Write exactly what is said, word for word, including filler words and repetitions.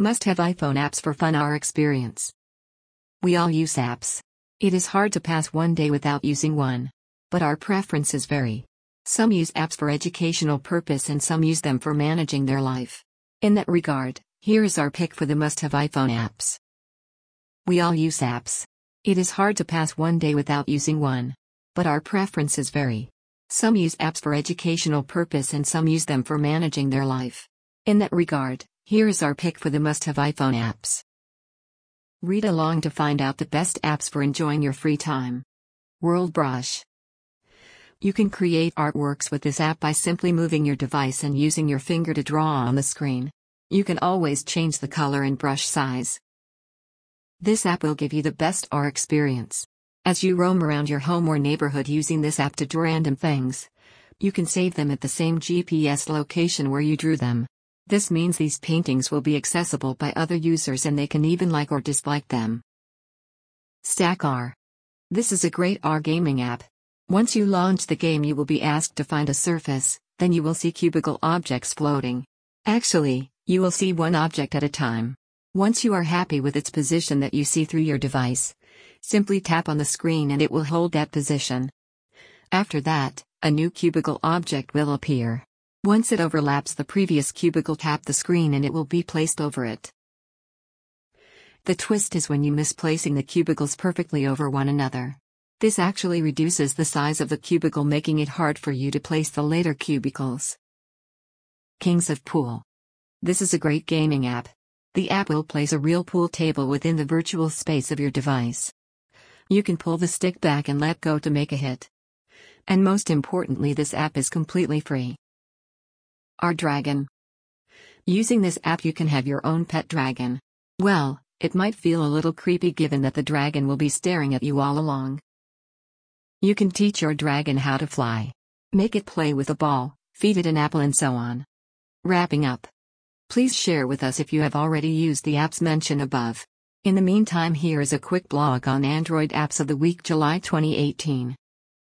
Must-have iPhone apps for fun. Our experience. We all use apps. It is hard to pass one day without using one. But our preferences vary. Some use apps for educational purpose and some use them for managing their life. In that regard, here is our pick for the must-have iPhone apps. We all use apps. It is hard to pass one day without using one. But our preferences vary. Some use apps for educational purpose and some use them for managing their life. In that regard, here is our pick for the must-have iPhone apps. Read along to find out the best apps for enjoying your free time. World Brush. You can create artworks with this app by simply moving your device and using your finger to draw on the screen. You can always change the color and brush size. This app will give you the best R experience. As you roam around your home or neighborhood using this app to do random things, you can save them at the same G P S location where you drew them. This means these paintings will be accessible by other users and they can even like or dislike them. Stackr. This is a great R gaming app. Once you launch the game you will be asked to find a surface, then you will see cubical objects floating. Actually, you will see one object at a time. Once you are happy with its position that you see through your device, simply tap on the screen and it will hold that position. After that, a new cubical object will appear. Once it overlaps the previous cubicle, tap the screen and it will be placed over it. The twist is when you misplacing the cubicles perfectly over one another. This actually reduces the size of the cubicle, making it hard for you to place the later cubicles. Kings of Pool. This is a great gaming app. The app will place a real pool table within the virtual space of your device. You can pull the stick back and let go to make a hit. And most importantly, this app is completely free. Our Dragon. Using this app you can have your own pet dragon. Well, it might feel a little creepy given that the dragon will be staring at you all along. You can teach your dragon how to fly. Make it play with a ball, feed it an apple and so on. Wrapping up. Please share with us if you have already used the apps mentioned above. In the meantime, here is a quick blog on Android Apps of the Week July twenty eighteen.